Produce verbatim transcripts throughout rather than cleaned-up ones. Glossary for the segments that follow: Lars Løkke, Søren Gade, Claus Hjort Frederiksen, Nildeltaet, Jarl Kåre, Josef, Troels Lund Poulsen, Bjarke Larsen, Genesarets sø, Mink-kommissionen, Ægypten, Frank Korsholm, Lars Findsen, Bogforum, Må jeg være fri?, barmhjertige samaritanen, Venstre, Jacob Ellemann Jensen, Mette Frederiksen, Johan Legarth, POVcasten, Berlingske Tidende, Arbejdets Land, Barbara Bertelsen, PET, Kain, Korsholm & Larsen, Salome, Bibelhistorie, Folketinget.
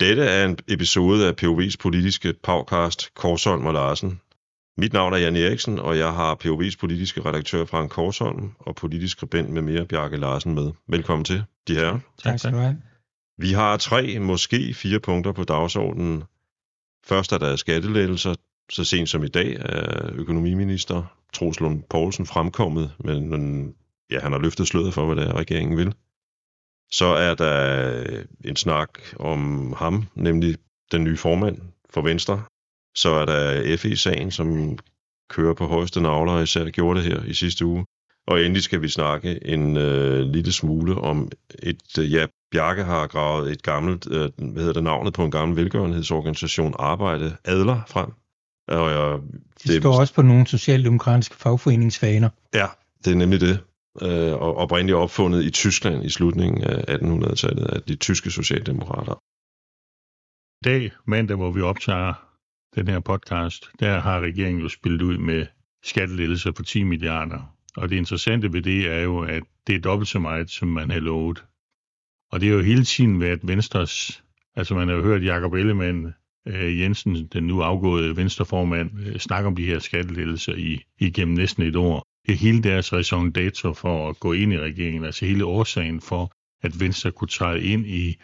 Dette er en episode af P O V's politiske POVcast Korsholm og Larsen. Mit navn er Jan Eriksen, og jeg har P O V's politiske redaktør Frank Korsholm og politisk skribent med mere Bjarke Larsen med. Velkommen til, de herrer. Tak skal du have. Vi har tre, måske fire punkter på dagsordenen. Først er der skattelettelser. Så sent som i dag er økonomiminister Troels Lund Poulsen fremkommet, men ja, han har løftet sløret for, hvad det er, regeringen vil. Så er der en snak om ham, nemlig den nye formand for Venstre. Så er der F E-sagen, som kører på højeste nagler, og især gjorde det her i sidste uge. Og endelig skal vi snakke en øh, lille smule om et, øh, ja, Bjarke har gravet et gammelt, øh, hvad hedder det, navnet på en gammel velgørenhedsorganisation, Arbejde Adler, frem. Og jeg, det, det står også på nogle socialdemokratiske fagforeningsfaner. Ja, det er nemlig det. Øh, og oprindeligt opfundet i Tyskland i slutningen af attenhundredetallet af de tyske socialdemokrater. I dag, mandag, hvor vi optager den her podcast, der har regeringen jo spillet ud med skattelettelser på ti milliarder. Og det interessante ved det er jo, at det er dobbelt så meget, som man havde lovet. Og det er jo hele tiden været Venstres... Altså man har jo hørt Jacob Ellemann Jensen, den nu afgåede Venstreformand, snakke om de her skattelettelser i, igennem næsten et år. Det er hele deres raison d'être for at gå ind i regeringen, altså hele årsagen for, at Venstre kunne træde ind i,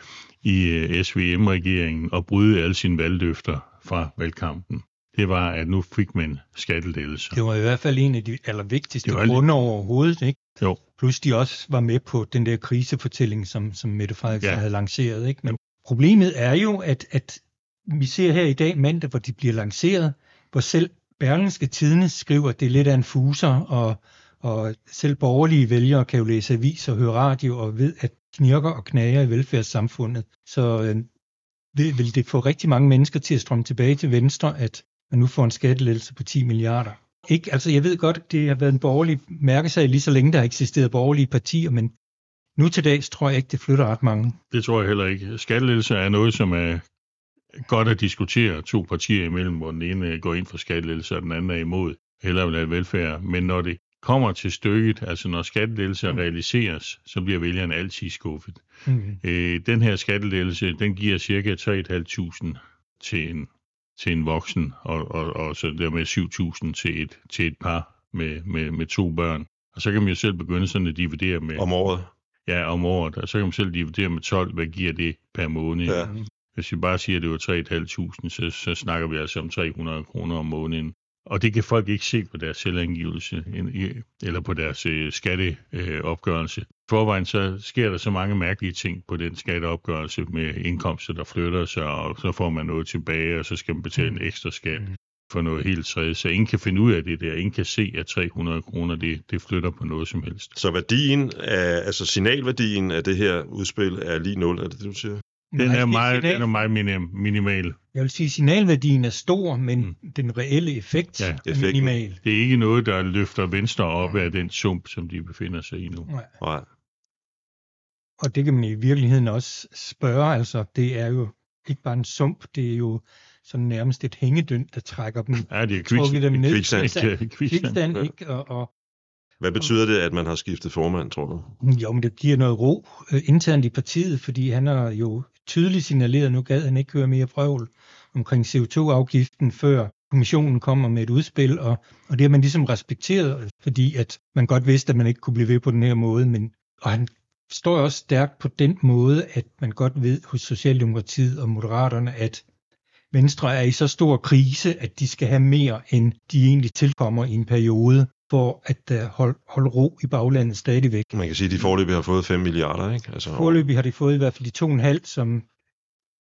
i S V M-regeringen og bryde alle sine valgløfter fra valgkampen. Det var, at nu fik man skattelettelser. Det var i hvert fald en af de allervigtigste grunde overhovedet, ikke? Jo. Plus de også var med på den der krisefortælling, som, som Mette Frederiksen ja. havde lanceret, ikke? Men problemet er jo, at, at vi ser her i dag mandag, hvor de bliver lanceret, hvor selv Berlingske Tidende skriver, at det er lidt af en fuser, og, og selv borgerlige vælgere kan jo læse avis og høre radio og ved, at knirker og knager i velfærdssamfundet. Så øh, vil det få rigtig mange mennesker til at strømme tilbage til Venstre, at man nu får en skattelettelse på ti milliarder. Ikke? Altså, jeg ved godt, det har været en borgerlig mærkesag lige så længe, der har eksisteret borgerlige partier, men nu til dags tror jeg ikke, det flytter ret mange. Det tror jeg heller ikke. Skattelettelser er noget, som er godt at diskutere to partier imellem, hvor den ene går ind for skattelettelser, og den anden er imod, hellere vil have velfærd. Men når det kommer til stykket, altså når skattelettelser mm. realiseres, så bliver vælgerne altid skuffet. Mm. Øh, den her skattelettelse, den giver cirka tre tusind fem hundrede til en, til en voksen, og, og, og så dermed syv tusind til et, til et par med, med, med to børn. Og så kan man jo selv begynde sådan at dividere med... Om året? Ja, om året. Og så kan man selv dividere med tolv, hvad giver det per måned? Ja. Hvis vi bare siger, at det var tre tusind fem hundrede, så, så snakker vi altså om tre hundrede kroner om måneden. Og det kan folk ikke se på deres selvangivelse eller på deres øh, skatteopgørelse. Øh, I forvejen så sker der så mange mærkelige ting på den skatteopgørelse med indkomster, der flytter sig, og så får man noget tilbage, og så skal man betale en ekstra skat for noget helt tredje. Så ingen kan finde ud af det der. Ingen kan se, at tre hundrede kroner, det, det flytter på noget som helst. Så værdien af, altså signalværdien af det her udspil er lige nul, er det det, du siger? Den er meget, den er meget minimal. Jeg vil sige, at signalværdien er stor, men mm. den reelle effekt ja, er minimal. Det er ikke noget, der løfter Venstre op af den sump, som de befinder sig i nu. Nej. Nej. Og det kan man i virkeligheden også spørge. Altså, det er jo ikke bare en sump, det er jo sådan nærmest et hængedøn, der trækker dem. Ja, det er kvikstand. Ikke? Og, og, Hvad betyder det, at man har skiftet formand, tror du? Jo, men det giver noget ro øh, internt i partiet, fordi han har jo tydeligt signaleret, at nu gad han ikke høre mere prøvel omkring C O to afgiften, før kommissionen kommer med et udspil, og, og det har man ligesom respekteret, fordi at man godt vidste, at man ikke kunne blive ved på den her måde, men, og han står også stærkt på den måde, at man godt ved hos Socialdemokratiet og Moderaterne, at Venstre er i så stor krise, at de skal have mere, end de egentlig tilkommer i en periode, for at uh, holde hold ro i baglandet stadigvæk. Man kan sige, at de forløbig har fået fem milliarder, ikke? Altså, forløbig har de fået i hvert fald de to komma fem, som,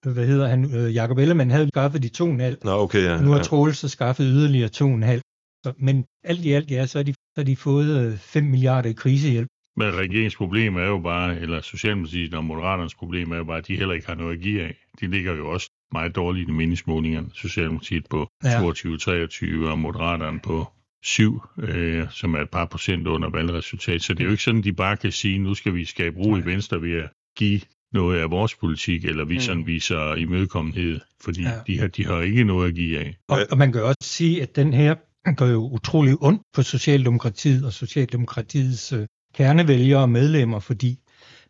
hvad hedder han, øh, Jacob Ellemann havde skaffet de to komma fem. Nå, okay, ja. Nu har ja. Troels så skaffet yderligere to komma fem. Så, men alt i alt, ja, så har de, så de fået fem milliarder i krisehjælp. Men regeringens problem er jo bare, eller Socialdemokratiet og Moderaternes problem er jo bare, at de heller ikke har noget at give af. De ligger jo også meget dårligt i meningsmålingerne. Socialdemokratiet på toogtyve treogtyve og Moderaterne på syv, øh, som er et par procent under valgresultat. Så det er jo ikke sådan, de bare kan sige, nu skal vi skabe ro i Venstre ved at give noget af vores politik, eller vi sådan viser imødekommenhed, fordi ja. de, har, de har ikke noget at give af. Og, og man kan også sige, at den her gør jo utrolig ondt på Socialdemokratiet og Socialdemokratiets øh, kernevælgere og medlemmer, fordi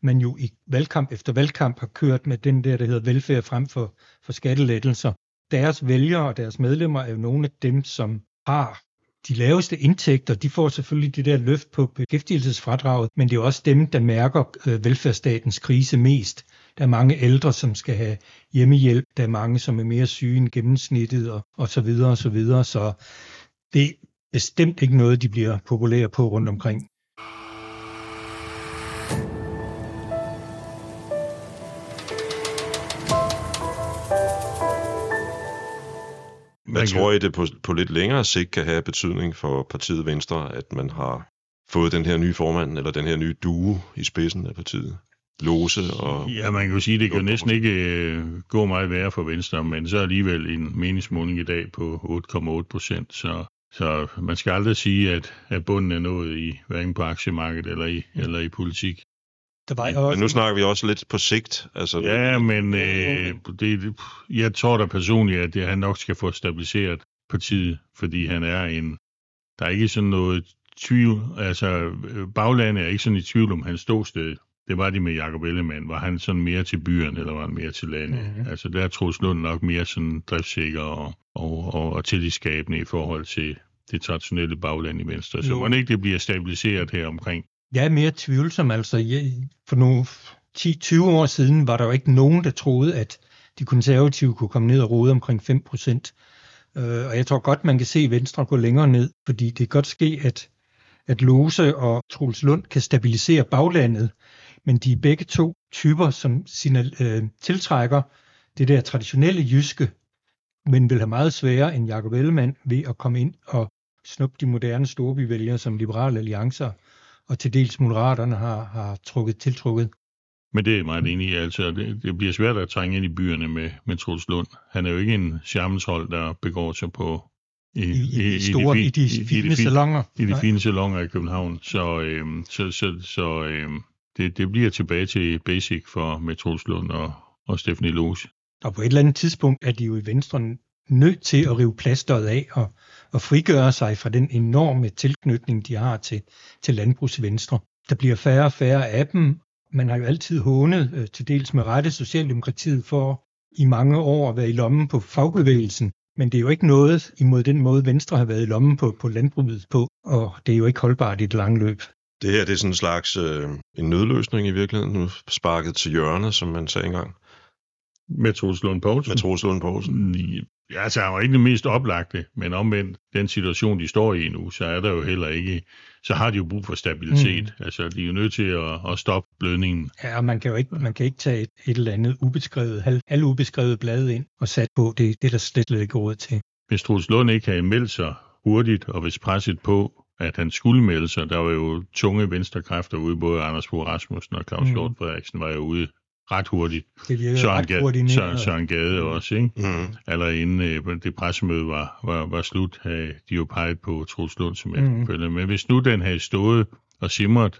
man jo i valgkamp efter valgkamp har kørt med den der, der hedder velfærd frem for, for skattelettelser. Deres vælgere og deres medlemmer er jo nogle af dem, som har de laveste indtægter. De får selvfølgelig det der løft på beskæftigelsesfradraget, men det er jo også dem, der mærker velfærdsstatens krise mest. Der er mange ældre, som skal have hjemmehjælp. Der er mange, som er mere syge end gennemsnittet og, og så videre og så videre. Så det er bestemt ikke noget, de bliver populære på rundt omkring. Hvad tror I, det på, på lidt længere sigt kan have betydning for partiet Venstre, at man har fået den her nye formand, eller den her nye due i spidsen af partiet? Lose og... Ja, man kan jo sige, det kan næsten ikke gå meget værre for Venstre, men så alligevel en meningsmåling i dag på otte komma otte procent, så, så man skal aldrig sige, at, at bunden er nået i hverken på aktiemarkedet eller i, eller i politik. Der var også... Men nu snakker vi også lidt på sigt. Altså... Ja, men øh, det, jeg tror da personligt, at det, han nok skal få stabiliseret partiet, fordi han er en... Der er ikke sådan noget tvivl... Altså, baglandet er ikke sådan i tvivl om hans ståsted. Det var de med Jacob Ellemann. Var han sådan mere til byen, eller var han mere til landet? Mm-hmm. Altså, der er Troels Lund nok mere sådan driftsikker og, og, og, og tillidsskabende i forhold til det traditionelle bagland i Venstre. Så hvordan ikke det bliver stabiliseret her omkring? Jeg er mere tvivlsom, altså for nu ti til tyve år siden var der jo ikke nogen, der troede, at de konservative kunne komme ned og rode omkring fem procent. Og jeg tror godt, man kan se Venstre gå længere ned, fordi det kan godt ske, at, at Lose og Troels Lund kan stabilisere baglandet, men de er begge to typer, som signal, øh, tiltrækker det der traditionelle jyske, men vil have meget sværere end Jacob Ellemann ved at komme ind og snuppe de moderne storbyvælgere som Liberale Alliancer og til dels Moderaterne har, har trukket, tiltrukket. Men det er meget enig i, altså. Det, det bliver svært at trænge ind i byerne med, med Troels Lund. Han er jo ikke en charmetrold, der begår sig på i, I, i, i, store, i, de, i, de, fine i de fine salonger. I de fine salonger i København. Så, øhm, så, så, så øhm, det, det bliver tilbage til basic for med Troels Lund og, og Stephanie Lose. Og på et eller andet tidspunkt er de jo i Venstre nødt til at rive plasteret af og, og frigøre sig fra den enorme tilknytning, de har til, til landbrugsvenstre. Der bliver færre og færre af dem. Man har jo altid hånet, til dels med rette, Socialdemokratiet for i mange år at være i lommen på fagbevægelsen, men det er jo ikke noget imod den måde, Venstre har været i lommen på, på landbruget på, og det er jo ikke holdbart i det lange løb. Det her det er sådan en slags øh, en nødløsning i virkeligheden, nu sparket til hjørne, som man sagde engang. Med Troels Lund Poulsen? Med Troels Lund Poulsen. Ja, altså han var ikke det mest oplagte, men omvendt den situation, de står i nu, så er der jo heller ikke, så har de jo brug for stabilitet. Mm. Altså de er jo nødt til at, at stoppe blødningen. Ja, og man kan jo ikke, man kan ikke tage et, et eller andet ubeskrevet, halv, halv ubeskrevet blad ind og sat på, det, det er der slet ikke råd til. Hvis Troels Lund ikke havde meldt sig hurtigt, og hvis presset på, at han skulle melde sig, der var jo tunge venstrekræfter ude, både Anders Fogh Rasmussen og Claus Hjort Frederiksen var jo ude. Ret hurtigt. Søren Gade, Søren Gade også, ikke? Mm. Allerede inden det pressemøde var, var, var slut, havde de jo peget på Troels Lund som efterfølger. Mm. Men hvis nu den havde stået og simret,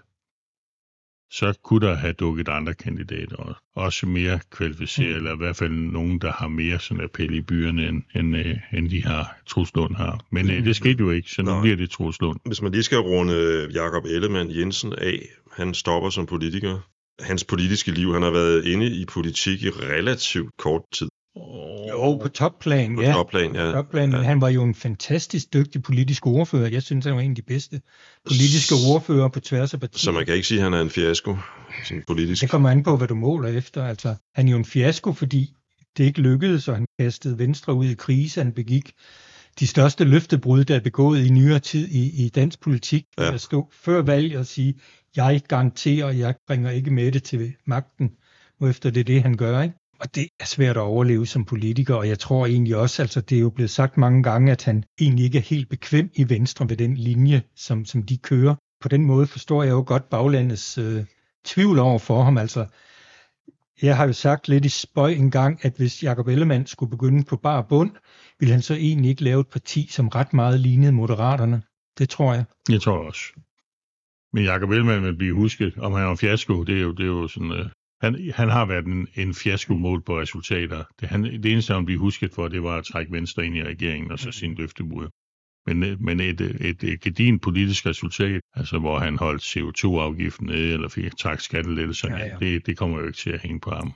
så kunne der have dukket andre kandidater, også mere kvalificerede, mm. eller i hvert fald nogen, der har mere sådan appel i byerne, end, end, end de har, Troels Lund har. Men mm. det skete jo ikke, så nu Nej. bliver det Troels Lund. Hvis man lige skal runde Jacob Ellemann Jensen af, han stopper som politiker. Hans politiske liv, han har været inde i politik i relativt kort tid. Jo, på topplan, på ja. Topplan, ja. På topplan, ja. Han var jo en fantastisk dygtig politisk ordfører. Jeg synes, han var en af de bedste politiske ordfører på tværs af partier. Så man kan ikke sige, at han er en fiasko sådan politisk? Det kommer an på, hvad du måler efter. Altså, han er jo en fiasko, fordi det ikke lykkedes, og han kastede Venstre ud i krise. Han begik de største løftebrud, der er begået i nyere tid i, i dansk politik. Ja. Der stod før valg og sige... Jeg garanterer, at jeg bringer ikke Mette til magten, og efter det er det, han gør. Ikke? Og det er svært at overleve som politiker, og jeg tror egentlig også, altså det er jo blevet sagt mange gange, at han egentlig ikke er helt bekvem i Venstre ved den linje, som, som de kører. På den måde forstår jeg jo godt baglandets øh, tvivl over for ham. Altså, jeg har jo sagt lidt i spøj engang, at hvis Jacob Ellemann skulle begynde på bar bund, ville han så egentlig ikke lave et parti, som ret meget lignede Moderaterne. Det tror jeg. Jeg tror også. Men Jacob Ellemann vil blive husket, om han er en fiasko. Det er jo, det er jo sådan, øh, han, han har været en, en fiasko-mål på resultater. Det, han, det eneste, han blev husket for, det var at trække Venstre ind i regeringen og så sine løftebrud. men, men et, et, et gedint politisk resultat, altså hvor han holdt C O to afgiften nede, eller fik tak skattelettelser, ja, ja. Det, det kommer jo ikke til at hænge på ham.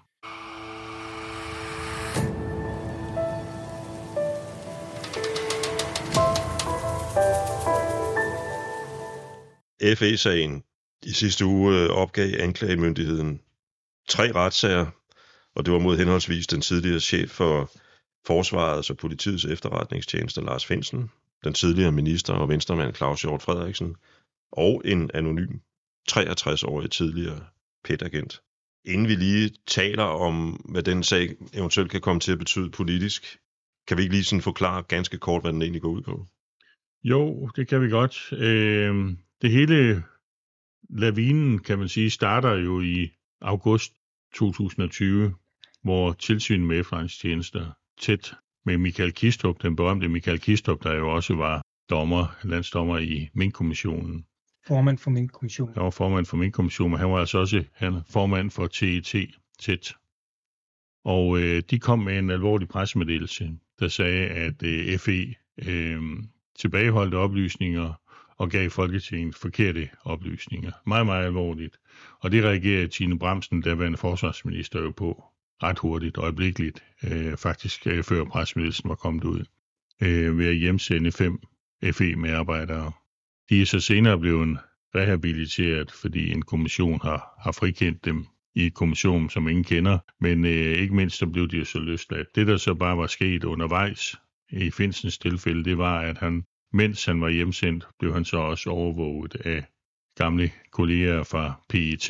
F E-sagen. I sidste uge opgav anklagemyndigheden tre retssager, og det var mod henholdsvis den tidligere chef for Forsvarets altså og Politiets Efterretningstjeneste, Lars Findsen, den tidligere minister og venstremand Claus Hjort Frederiksen, og en anonym treogtres-årig tidligere P E T-agent. Inden vi lige taler om, hvad den sag eventuelt kan komme til at betyde politisk, kan vi ikke lige sådan forklare ganske kort, hvad den egentlig går ud på? Jo, det kan vi godt. Øh... Det hele lavinen, kan man sige, starter jo i august tyve tyve, hvor tilsyn med efterretningstjenester tæt med Michael Kistrup, den berømte Michael Kistrup, der jo også var dommer, landsdommer i Mink-kommissionen. Formand for Mink-kommissionen. Der var formand for Mink-kommissionen, men han var altså også han, formand for T E T tæt. Og øh, de kom med en alvorlig pressemeddelelse, der sagde, at øh, F E øh, tilbageholdte oplysninger og gav Folketinget forkerte oplysninger. Meget, meget alvorligt. Og det reagerede Trine Bramsen, der var en forsvarsminister, jo på ret hurtigt og øjeblikkeligt, øh, faktisk øh, før pressemeddelelsen var kommet ud, øh, ved at hjemsende fem F E-medarbejdere. De er så senere blevet rehabiliteret, fordi en kommission har, har frikendt dem i en kommission, som ingen kender, men øh, ikke mindst, så blev de jo så løsladt. Det, der så bare var sket undervejs i Finsens tilfælde, det var, at han mens han var hjemsendt, blev han så også overvåget af gamle kolleger fra P E T,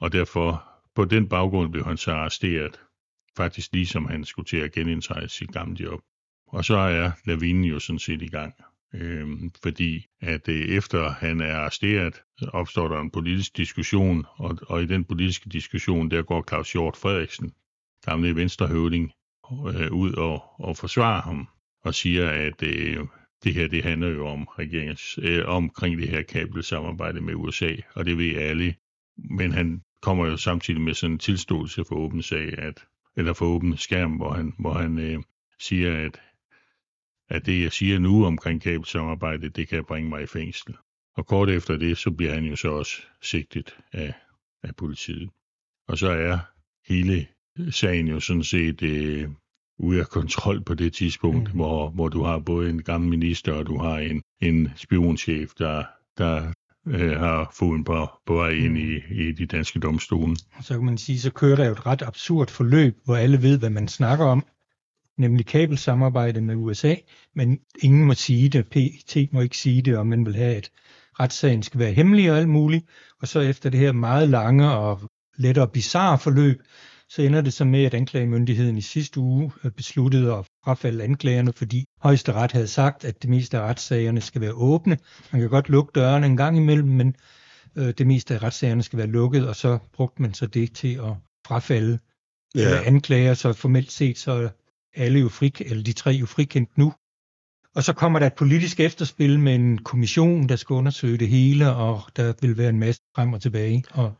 og derfor på den baggrund blev han så arresteret, faktisk ligesom han skulle til at genindtræde sit gamle job. Og så er lavinen jo sådan set i gang, øhm, fordi at øh, efter han er arresteret, opstår der en politisk diskussion, og, og i den politiske diskussion, der går Claus Hjort Frederiksen, gamle venstrehøvding, øh, ud og, og forsvarer ham, og siger, at øh, det her, det handler jo om regeringens, øh, omkring det her kabelsamarbejde med U S A, og det ved alle. Men han kommer jo samtidig med sådan en tilståelse for åben sag, at, eller for åben skærm, hvor han, hvor han øh, siger, at, at det, jeg siger nu omkring kabelsamarbejde, det kan bringe mig i fængsel. Og kort efter det, så bliver han jo så også sigtet af, af politiet. Og så er hele sagen jo sådan set Øh, ude af kontrol på det tidspunkt, mm. hvor, hvor du har både en gammel minister, og du har en, en spionchef, der, der øh, har foden på, på vej ind mm. i, i de danske domstole. Så kan man sige, så kører der jo et ret absurd forløb, hvor alle ved, hvad man snakker om, nemlig kabelsamarbejde med U S A, men ingen må sige det, P E T må ikke sige det, og man vil have, at retssagen skal være hemmelig og alt muligt, og så efter det her meget lange og lettere bizarre forløb, så ender det så med, at anklagemyndigheden i sidste uge besluttede at frafalde anklagerne, fordi højesteret havde sagt, at det meste af retssagerne skal være åbne. Man kan godt lukke dørene en gang imellem, men øh, det meste af retssagerne skal være lukket, og så brugte man så det til at frafalde ja. anklager, så formelt set så er alle jo frik, eller de tre jo frikendt nu. Og så kommer der et politisk efterspil med en kommission, der skal undersøge det hele, og der vil være en masse frem og tilbage, og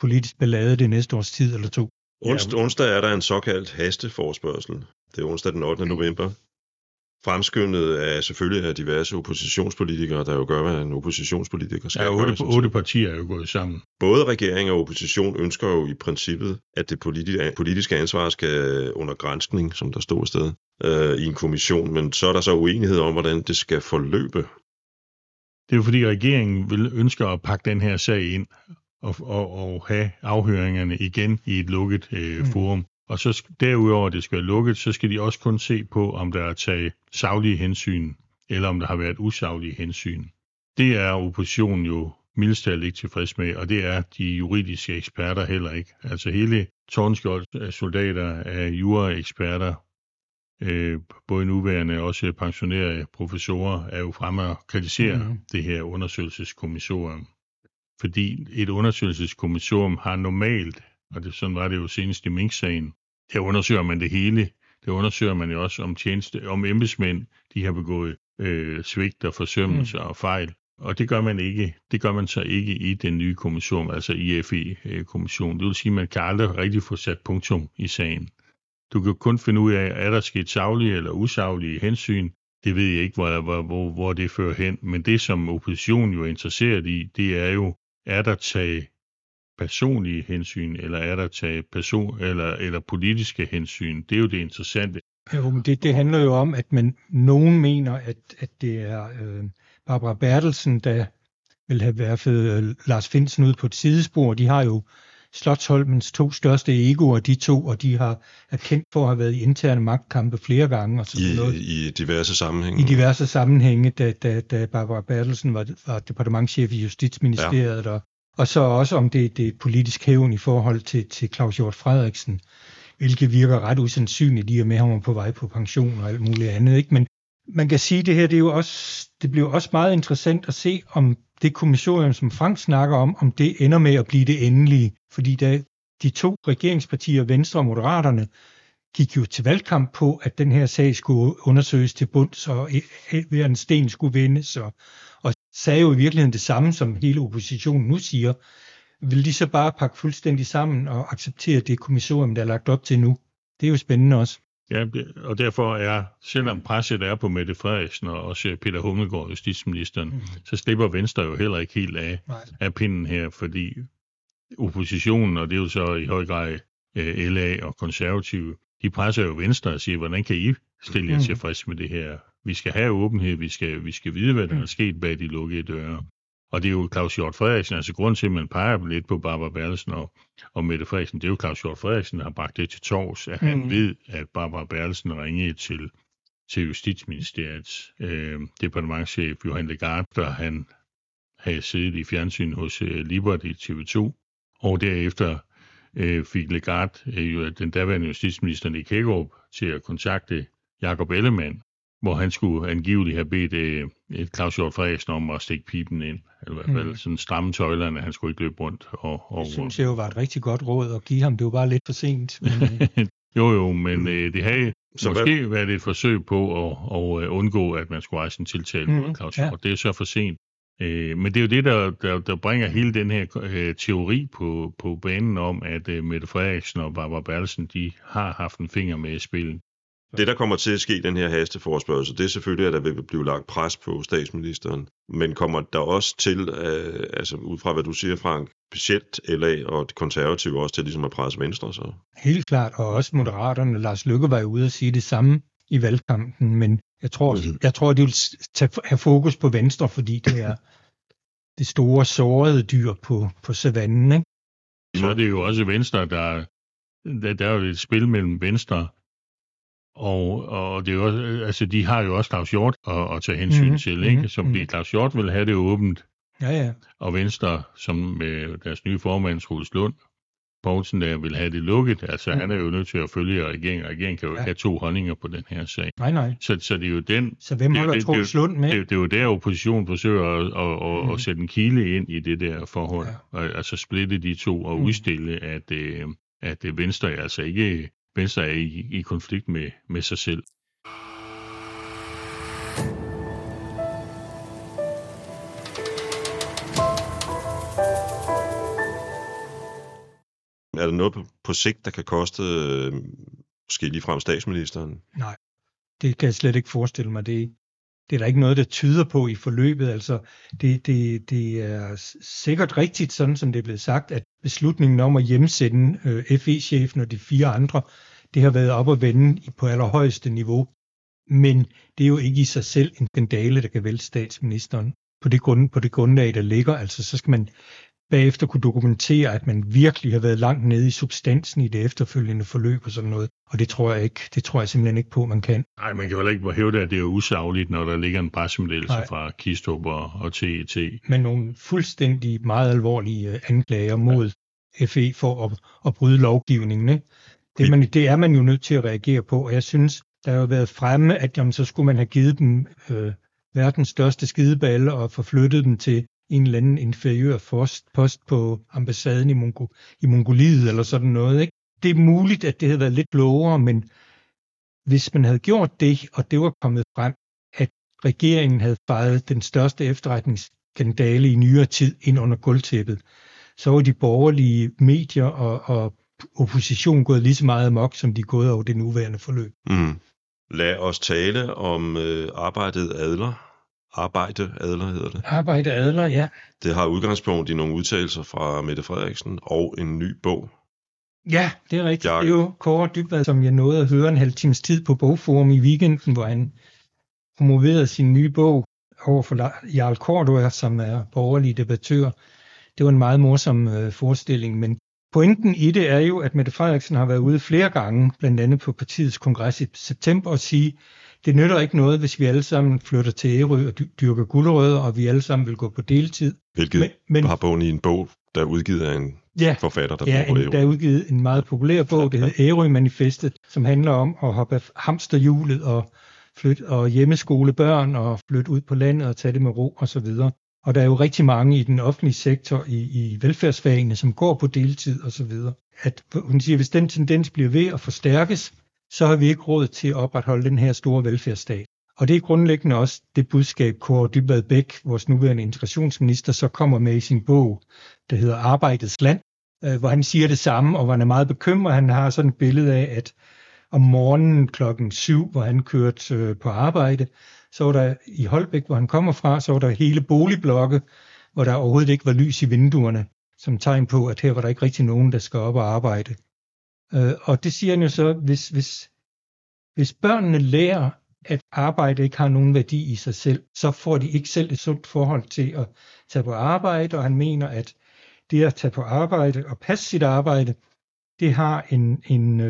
politisk ballade det næste års tid eller to. Onsdag, onsdag er der en såkaldt hasteforespørgsel. Det er onsdag den ottende november. Fremskyndet af selvfølgelig af diverse oppositionspolitikere, der jo gør, hvad en oppositionspolitiker skal gøre. Ja, otte partier er jo gået sammen. Både regering og opposition ønsker jo i princippet, at det politiske ansvar skal under granskning, som der stod afsted, øh, i en kommission. Men så er der så uenighed om, hvordan det skal forløbe. Det er jo fordi regeringen vil ønsker at pakke den her sag ind. Og, og, og have afhøringerne igen i et lukket øh, mm. forum. Og så derudover, at det skal være lukket, så skal de også kun se på, om der er taget saglige hensyn, eller om der har været usaglige hensyn. Det er oppositionen jo mildest talt ikke tilfreds med, og det er de juridiske eksperter heller ikke. Altså hele Tordenskjolds af soldater af juraeksperter, øh, både nuværende og også pensionerede professorer, er jo fremme at kritisere mm. det her undersøgelseskommissorium. Fordi et undersøgelseskommissorium har normalt, og det, sådan var det jo senest i Mink-sagen, der undersøger man det hele. Der undersøger man jo også om tjeneste, om embedsmænd, de har begået øh, svigt og forsømmelser mm. og fejl. Og det gør man ikke. Det gør man så ikke i den nye kommission, altså i F E-kommissionen. Det vil sige, at man kan aldrig rigtig få sat punktum i sagen. Du kan kun finde ud af, er der sket saglige eller usaglige hensyn, Det ved jeg ikke, hvor, hvor, hvor det fører hen. Men det, som oppositionen jo er interesseret i, det er jo, er der taget personlige hensyn, eller er der taget person, eller, eller politiske hensyn? Det er jo det interessante. Jo, men det, det handler jo om, at man, nogen mener, at, at det er øh, Barbara Bertelsen, der vil have værfet øh, Lars Findsen ud på et sidespor. De har jo Slotsholmens to største egoer, de to, og de har er kendt for at have været i interne magtkampe flere gange. Og sådan I, noget. I diverse sammenhænge. I diverse sammenhænge, da, da, da Barbara Bertelsen var, var departementschef i Justitsministeriet, ja. og, og så også om det, det er politisk hævn i forhold til, til Claus Hjort Frederiksen, hvilket virker ret usandsynligt, i og med, at han var på vej på pension og alt muligt andet. Ikke? Men man kan sige, at det her det er jo også, det bliver også meget interessant at se, om det kommissorium, som Frank snakker om, om det ender med at blive det endelige. Fordi da de to regeringspartier, Venstre og Moderaterne, gik jo til valgkamp på, at den her sag skulle undersøges til bunds, og hver en sten skulle vendes, og, og sagde jo i virkeligheden det samme, som hele oppositionen nu siger. Vil de så bare pakke fuldstændig sammen og acceptere det kommissorium, der er lagt op til nu? Det er jo spændende også. Ja, og derfor er, selvom presset er på Mette Frederiksen og også Peter Hummelgaard, justitsministeren, mm. så slipper Venstre jo heller ikke helt af, af pinden her, fordi oppositionen, og det er jo så i høj grad L A og konservative, de presser jo Venstre og siger, hvordan kan I stille jer tilfreds med det her? Vi skal have åbenhed, vi skal, vi skal vide, hvad der er sket bag de lukkede døre. Og det er jo Claus Hjort Frederiksen, altså grunden til, at man peger lidt på Barbara Bertelsen og, og Mette Frederiksen, det er jo Claus Hjort Frederiksen, der har bragt det til torvs, at han mm. ved, at Barbara Bertelsen ringede til, til Justitsministeriets øh, departementschef Johan Legarth, der han havde siddet i fjernsyn hos øh, Libert i T V to, og derefter øh, fik Legarth, øh, den daværende justitsminister i Kækkerup, til at kontakte Jacob Ellemann, hvor han skulle angiveligt have bedt øh, Claus Hjort Frederiksen om at stikke pipen ind, eller i hvert fald mm. sådan stramme tøjlerne, han skulle ikke løbe rundt. Og, og, det synes jeg jo var et rigtig godt råd at give ham, det var bare lidt for sent. Men... jo jo, men øh, det havde så måske hvad... været et forsøg på at, at undgå, at man skulle rejse en tiltale mod mm. Claus Hjort, ja. Og det er så for sent. Øh, men det er jo det, der, der, der bringer hele den her øh, teori på, på banen om, at øh, Mette Frederiksen og Barbara Bertelsen, de har haft en finger med i spillet. Det, der kommer til at ske i den her hasteforespørgsel, det er selvfølgelig, at der vil blive lagt pres på statsministeren. Men kommer der også til, at, altså ud fra hvad du siger, Frank, specielt L A og det konservative også til ligesom at presse Venstre? Så? Helt klart, og også Moderaterne. Lars Løkke var jo ude at sige det samme i valgkampen, men jeg tror, mm-hmm. jeg tror at de vil tage, have fokus på Venstre, fordi det er det store sårede dyr på, på savannen. Ikke? Så er det jo også Venstre, der, der, der er jo et spil mellem Venstre Og, og det er også, altså de har jo også Claus Hjort at, at tage hensyn mm-hmm. til, ikke? Som mm-hmm. Claus Hjort vil have det åbent. Ja, ja. Og Venstre, som med deres nye formand, Troels Lund Poulsen, der vil have det lukket. Altså mm. han er jo nødt til at følge regeringen, og regeringen kan jo ikke ja. have to holdninger på den her sag. Nej, nej. Så, så det er jo den... Så hvem holder det, Troels Lund med? Det, det, det er jo der, oppositionen forsøger at, at, at, mm. at sætte en kile ind i det der forhold. Ja. Og, altså splitte de to og mm. udstille, at, at Venstre altså ikke... Venstre er i, i konflikt med, med sig selv. Er der noget på, på sigt, der kan koste øh, måske ligefrem statsministeren? Nej, det kan jeg slet ikke forestille mig. Det, det er der ikke noget, der tyder på i forløbet. Altså, det, det, det er sikkert rigtigt, sådan som det er blevet sagt, at beslutningen om at hjemsende øh, F E-chefen og de fire andre, det har været op at vende på allerhøjeste niveau. Men det er jo ikke i sig selv en skandale, der kan vælte statsministeren. På det, grund, på det grundlag, der ligger, altså så skal man bagefter kunne dokumentere, at man virkelig har været langt nede i substansen i det efterfølgende forløb og sådan noget. Og det tror jeg ikke, det tror jeg simpelthen ikke på, man kan. Nej, man kan heller ikke hævde, at det er usagligt, når der ligger en pressemeddelelse fra Kistrup og, og T E T. Men nogle fuldstændig meget alvorlige anklager mod ja. F E for at, at bryde lovgivningen. Ikke? Det, man, det er man jo nødt til at reagere på, og jeg synes, der har jo været fremme, at jamen, så skulle man have givet dem øh, verdens største skideballe og forflyttet dem til en eller anden inferiør post på ambassaden i, Mongo- i Mongoliet eller sådan noget. Ikke? Det er muligt, at det havde været lidt klogere, men hvis man havde gjort det, og det var kommet frem, at regeringen havde fejret den største efterretningsskandale i nyere tid ind under gulvtæppet, så var de borgerlige medier og, og opposition gået lige så meget amok, som de er gået over det nuværende forløb. Mm. Lad os tale om øh, arbejdet adler. Arbejde adler hedder det. Arbejde adler, ja. Det har udgangspunkt i nogle udtalelser fra Mette Frederiksen og en ny bog. Ja, det er rigtigt. Bjarke. Det er jo Kaare Dybvad, som jeg nåede at høre en halv times tid på Bogforum i weekenden, hvor han promoverede sin nye bog over for Jarl Kåre, som er borgerlig debattør. Det var en meget morsom øh, forestilling, men pointen i det er jo, at Mette Frederiksen har været ude flere gange, blandt andet på partiets kongres i september, og sige, det nytter ikke noget, hvis vi alle sammen flytter til Ærø og dyrker gulerødder, og vi alle sammen vil gå på deltid. Hvilket men, men, har bogen i en bog, der er udgivet af en ja, forfatter, der ja, bor på Ærø. Ja, der er udgivet en meget populær bog, der hedder Ærø Manifestet, som handler om at hoppe af hamsterhjulet og, flytte, og hjemmeskole børn og flytte ud på landet og tage det med ro osv. Og der er jo rigtig mange i den offentlige sektor, i, i velfærdsfagene, som går på deltid osv. At hun siger, at hvis den tendens bliver ved at forstærkes, så har vi ikke råd til at opretholde den her store velfærdsstat. Og det er grundlæggende også det budskab, Kaare Dybvad Bek, vores nuværende integrationsminister, så kommer med i sin bog, der hedder Arbejdets Land, hvor han siger det samme, og hvor han er meget bekymret. Han har sådan et billede af, at om morgenen klokken syv, hvor han kørte på arbejde, så var der i Holbæk, hvor han kommer fra, så var der hele boligblokke, hvor der overhovedet ikke var lys i vinduerne, som tegn på, at her var der ikke rigtig nogen, der skal op og arbejde. Og det siger han jo så, hvis, hvis, hvis børnene lærer, at arbejde ikke har nogen værdi i sig selv, så får de ikke selv et sundt forhold til at tage på arbejde, og han mener, at det at tage på arbejde og passe sit arbejde, det har en, en,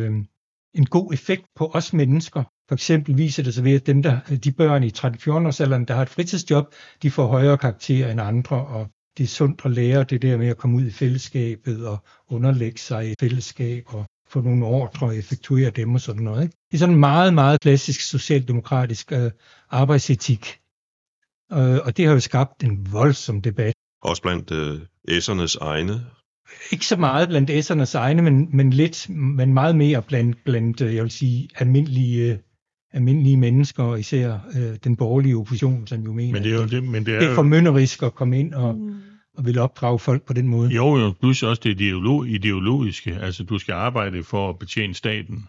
en god effekt på os mennesker. For eksempel viser det sig ved, at dem der, de børn i tretten til fjorten årsalderen, der har et fritidsjob, de får højere karakterer end andre, og det er sundt at lære det der med at komme ud i fællesskabet og underlægge sig i fællesskab og få nogle ordre og effektuere dem og sådan noget. Ikke? Det er sådan en meget, meget klassisk socialdemokratisk øh, arbejdsetik, øh, og det har jo skabt en voldsom debat. Også blandt øh, S'ernes egne? Ikke så meget blandt S'ernes egne, men, men, lidt, men meget mere blandt, blandt jeg vil sige, almindelige øh, almindelige mennesker, og især øh, den borgerlige opposition, som jo mener, men det er, jo, det, men det er, det er formynderisk at komme ind og, mm. og vil opdrage folk på den måde. Jo, jo, plus også det ideolo- ideologiske, altså du skal arbejde for at betjene staten,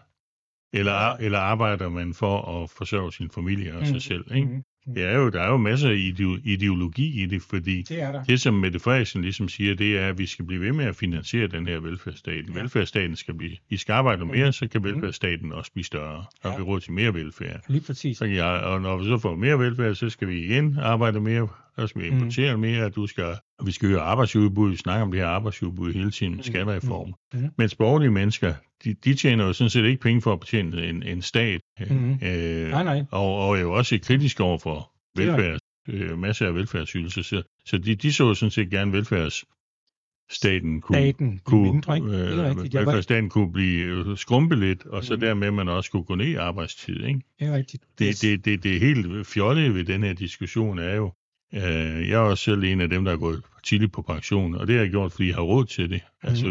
eller, eller arbejder man for at forsørge sin familie og mm. sig selv, ikke? Mm. Mm. Det er jo, der er jo masser af ide- ideologi i det, fordi det, det som Mette Frederiksen ligesom siger, det er, at vi skal blive ved med at finansiere den her velfærdsstaten. Ja. Velfærdsstaten skal blive, I skal arbejde mere, så kan velfærdsstaten også blive større, og ja. vi råd til mere velfærd. Lige præcis. Så, ja, og når vi så får mere velfærd, så skal vi igen arbejde mere, så skal vi importere mm. mere, at du skal, vi skal høre arbejdsudbud, vi snakker om det her arbejdsudbud hele tiden, skattereform. Mm. Mm. Mens borgerlige mennesker, de, de tjener jo sådan set ikke penge for at betjene en, en stat, mm. øh, nej, nej. Og, og er jo også kritisk over for velfærd, øh, masser af velfærdsydelser. Så, så de, de så sådan set gerne velfærdsstaten kunne, Staten, kunne, mindre, øh, velfærdsstaten kunne blive skrumpe lidt, og så mm. dermed man også kunne gå ned i arbejdstid. Ikke? Det er rigtigt. Det, det, det, det helt fjollede ved den her diskussion er jo, jeg er også selv en af dem, der er gået tidligt på pension, og det har jeg gjort, fordi jeg har råd til det. Altså,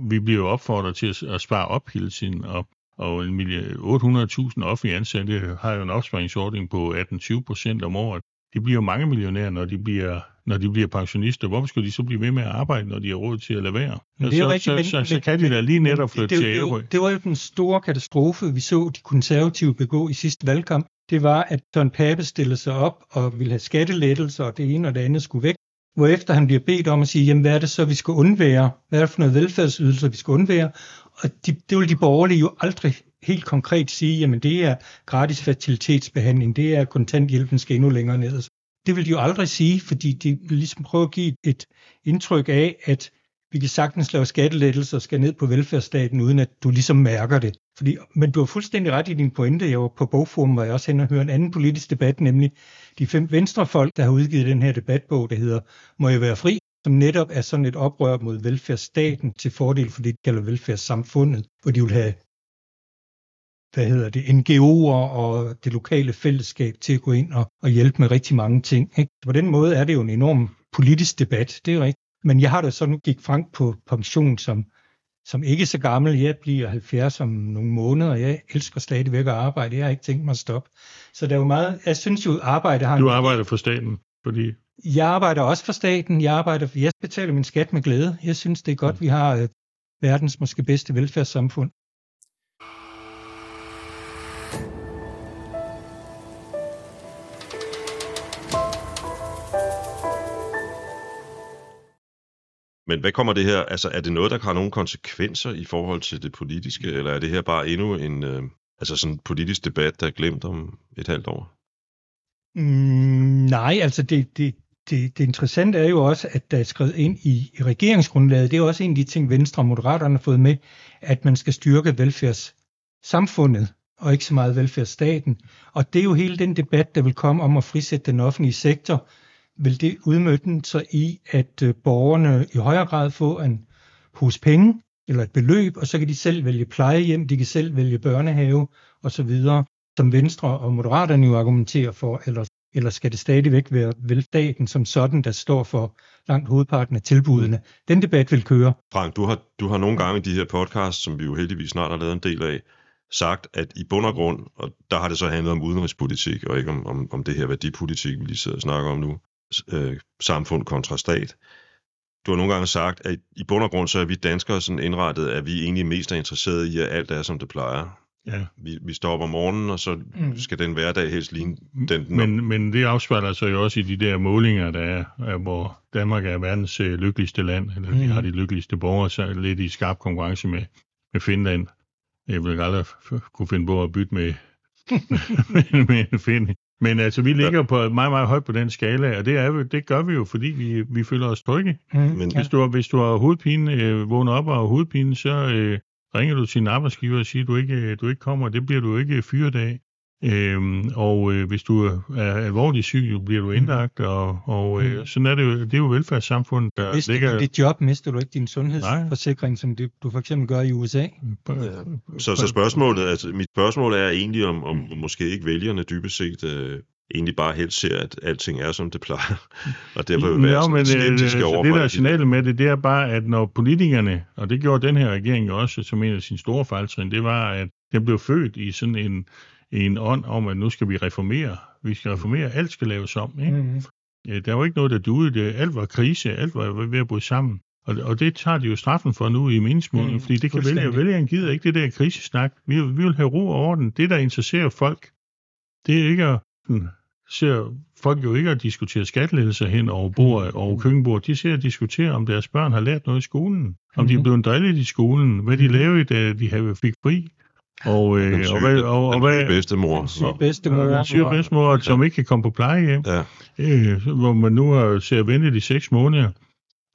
mm. vi bliver jo opfordret til at spare op hele tiden, og, og otte hundrede tusind offentlige ansatte har jo en opsparingsordning på atten til tyve procent om året. De bliver jo mange millionærer, når de bliver, når de bliver pensionister. Hvorfor skal de så blive ved med at arbejde, når de har råd til at lade være? Så, rigtig, så, så, så kan de da lige netop flytte det, til Ærø. Det, det var jo den store katastrofe, vi så de konservative begå i sidste valgkamp. Det var, at Søren Pape stillede sig op og ville have skattelettelser, og det ene og det andet skulle væk. Hvorefter han bliver bedt om at sige, jamen hvad er det så, vi skal undvære? Hvad er det for noget velfærdsydelser, vi skal undvære? Og de, det vil de borgerlige jo aldrig helt konkret sige, jamen det er gratis fertilitetsbehandling, det er kontanthjælpen skal endnu længere ned. Det vil de jo aldrig sige, fordi de ligesom prøver at give et indtryk af, at vi kan sagtens lave skattelettelser og skal ned på velfærdsstaten, uden at du ligesom mærker det. Fordi, men du har fuldstændig ret i din pointe. Jeg var på Bogforum, hvor jeg også hen og hørte en anden politisk debat, nemlig de fem venstrefolk, der har udgivet den her debatbog, der hedder Må jeg være fri?, som netop er sådan et oprør mod velfærdsstaten til fordel for det, de kalder velfærdssamfundet, hvor de vil have hvad hedder det, N G O'er og det lokale fællesskab til at gå ind og, og hjælpe med rigtig mange ting. Ikke? På den måde er det jo en enorm politisk debat, det er rigtigt. Men jeg har da sådan gik Frank på pension, som, som ikke så gammel. Jeg bliver halvfjerds om nogle måneder, og jeg elsker stadigvæk at arbejde. Jeg har ikke tænkt mig at stoppe. Så det er jo meget, jeg synes jo, arbejde har... Du arbejder for staten, fordi... Jeg arbejder også for staten. Jeg arbejder for... Jeg betaler min skat med glæde. Jeg synes, det er godt, vi har øh, verdens måske bedste velfærdssamfund. Men hvad kommer det her? Altså, er det noget, der har nogle konsekvenser i forhold til det politiske, eller er det her bare endnu en øh, altså sådan politisk debat, der er glemt om et halvt år? Mm, nej, altså det, det, det, det interessante er jo også, at der er skrevet ind i, i regeringsgrundlaget, det er jo også en af de ting, Venstre og Moderaterne har fået med, at man skal styrke velfærdssamfundet, og ikke så meget velfærdsstaten. Og det er jo hele den debat, der vil komme om at frisætte den offentlige sektor, vil det udmønte sig i, at borgerne i højere grad får en hus penge eller et beløb, og så kan de selv vælge plejehjem, de kan selv vælge børnehave osv., som Venstre og Moderaterne jo argumenterer for, eller, eller skal det stadigvæk være velstaten som sådan, der står for langt hovedparten af tilbudene. Den debat vil køre. Frank, du har, du har nogle gange i de her podcasts, som vi jo heldigvis snart har lavet en del af, sagt, at i bund og grund, og der har det så handlet om udenrigspolitik, og ikke om, om, om det her værdipolitik, vi lige sidder og snakker om nu, samfund kontra stat. Du har nogle gange sagt, at i bund og grund så er vi danskere sådan indrettet, at vi egentlig mest er interesserede i, at alt er, som det plejer. Ja. Vi, vi står op om morgenen, og så skal den hverdag helst ligne den. Men, men det afspejler sig jo også i de der målinger, der er, hvor Danmark er verdens lykkeligste land, eller mm. de har de lykkeligste borgere, så lidt i skarp konkurrence med, med Finland. Jeg vil aldrig kunne finde på at bytte med, med, med Finland. Men altså, vi ligger på meget, meget højt på den skala, og det, er, det gør vi jo, fordi vi, vi føler os trygge. Mm, hvis, du, hvis du har hovedpine, øh, vågner op og har hovedpine, så øh, ringer du til din arbejdsgiver og siger, at du ikke, du ikke kommer, og det bliver du ikke fyret af. Øhm, og øh, hvis du er alvorlig syg, bliver du indlagt, og, og øh, sådan er det jo, det er jo velfærdssamfundet, der hvis ligger... Hvis du dit job, mister du ikke din sundhedsforsikring, Nej. Som det, du for eksempel gør i U S A. Ja. Så, så spørgsmålet, altså mit spørgsmål er egentlig, om, om måske ikke vælgerne dybest set øh, egentlig bare helst ser, at alting er, som det plejer, og derfor vil være Nå, sådan men, skeptiske overfor. Det, der er signalet med det, det er bare, at når politikerne, og det gjorde den her regering også, som en af sine store fejltrin, det var, at den blev født i sådan en en ånd om, at nu skal vi reformere. Vi skal reformere, alt skal laves om. Ikke? Mm-hmm. Der var ikke noget, der duede. Alt var krise, alt var ved at bryde sammen. Og, og det tager de jo straffen for nu i meningsmålingen, mm-hmm. fordi det kan vælge, vælgeren gider ikke det der krisesnak. Vi, vi vil have ro og orden. Det, der interesserer folk, det er ikke at, ser folk jo ikke at diskutere skattelettelser hen over bord og køkkenbord. De ser at diskutere, om deres børn har lært noget i skolen, om mm-hmm. de er blevet drillet i skolen, hvad de lavede, da de fik fri. Og, øh, syge, og hvad og, og hvad bedstemor, bedstemor, syge bedstemor, som ikke kan komme på plejehjem, ja. øh, hvor man nu har ser ventet i seks måneder,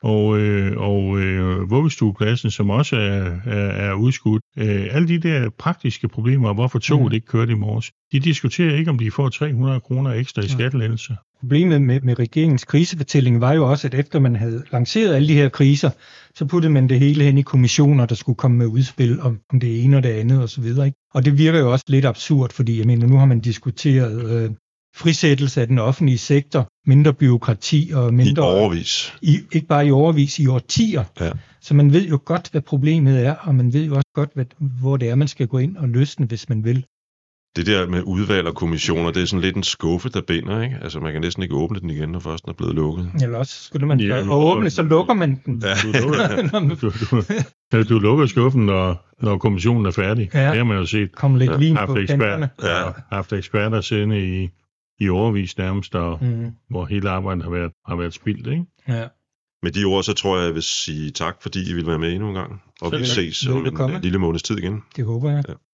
og øh, og øh, vuggestuepladsen, som også er er, er udskudt, øh, alle de der praktiske problemer, hvorfor toget mm. ikke kørte i morges, de diskuterer ikke, om de får tre hundrede kroner ekstra i skattelettelser. Problemet med, med regeringens krisefortælling var jo også, at efter man havde lanceret alle de her kriser, så puttede man det hele hen i kommissioner, der skulle komme med udspil om, om det ene og det andet osv. Og, og det virker jo også lidt absurd, fordi jeg mener, nu har man diskuteret øh, frisættelse af den offentlige sektor, mindre byråkrati og mindre... I overvis. I, ikke bare i overvis, i årtier. Ja. Så man ved jo godt, hvad problemet er, og man ved jo også godt, hvad, hvor det er, man skal gå ind og løsne, hvis man vil. Det der med udvalg og kommissioner, det er sådan lidt en skuffe, der binder, ikke? Altså, man kan næsten ikke åbne den igen, når først den er blevet lukket. Eller også skulle man ja, og åbne, så lukker man den. Ja. Du, lukker, du, du lukker skuffen, når, når kommissionen er færdig. Ja. Det har man jo set. Kom lidt ja. Vin på eksperter, ja. Og haft eksperter sinde i, i overvis nærmest, og, mm. hvor hele arbejdet har været, har været spildt, ikke? Ja. Med de ord, så tror jeg, jeg vil sige tak, fordi I ville være med endnu en gang. Og vi ses om en lille måneds tid igen. Det håber jeg. Ja.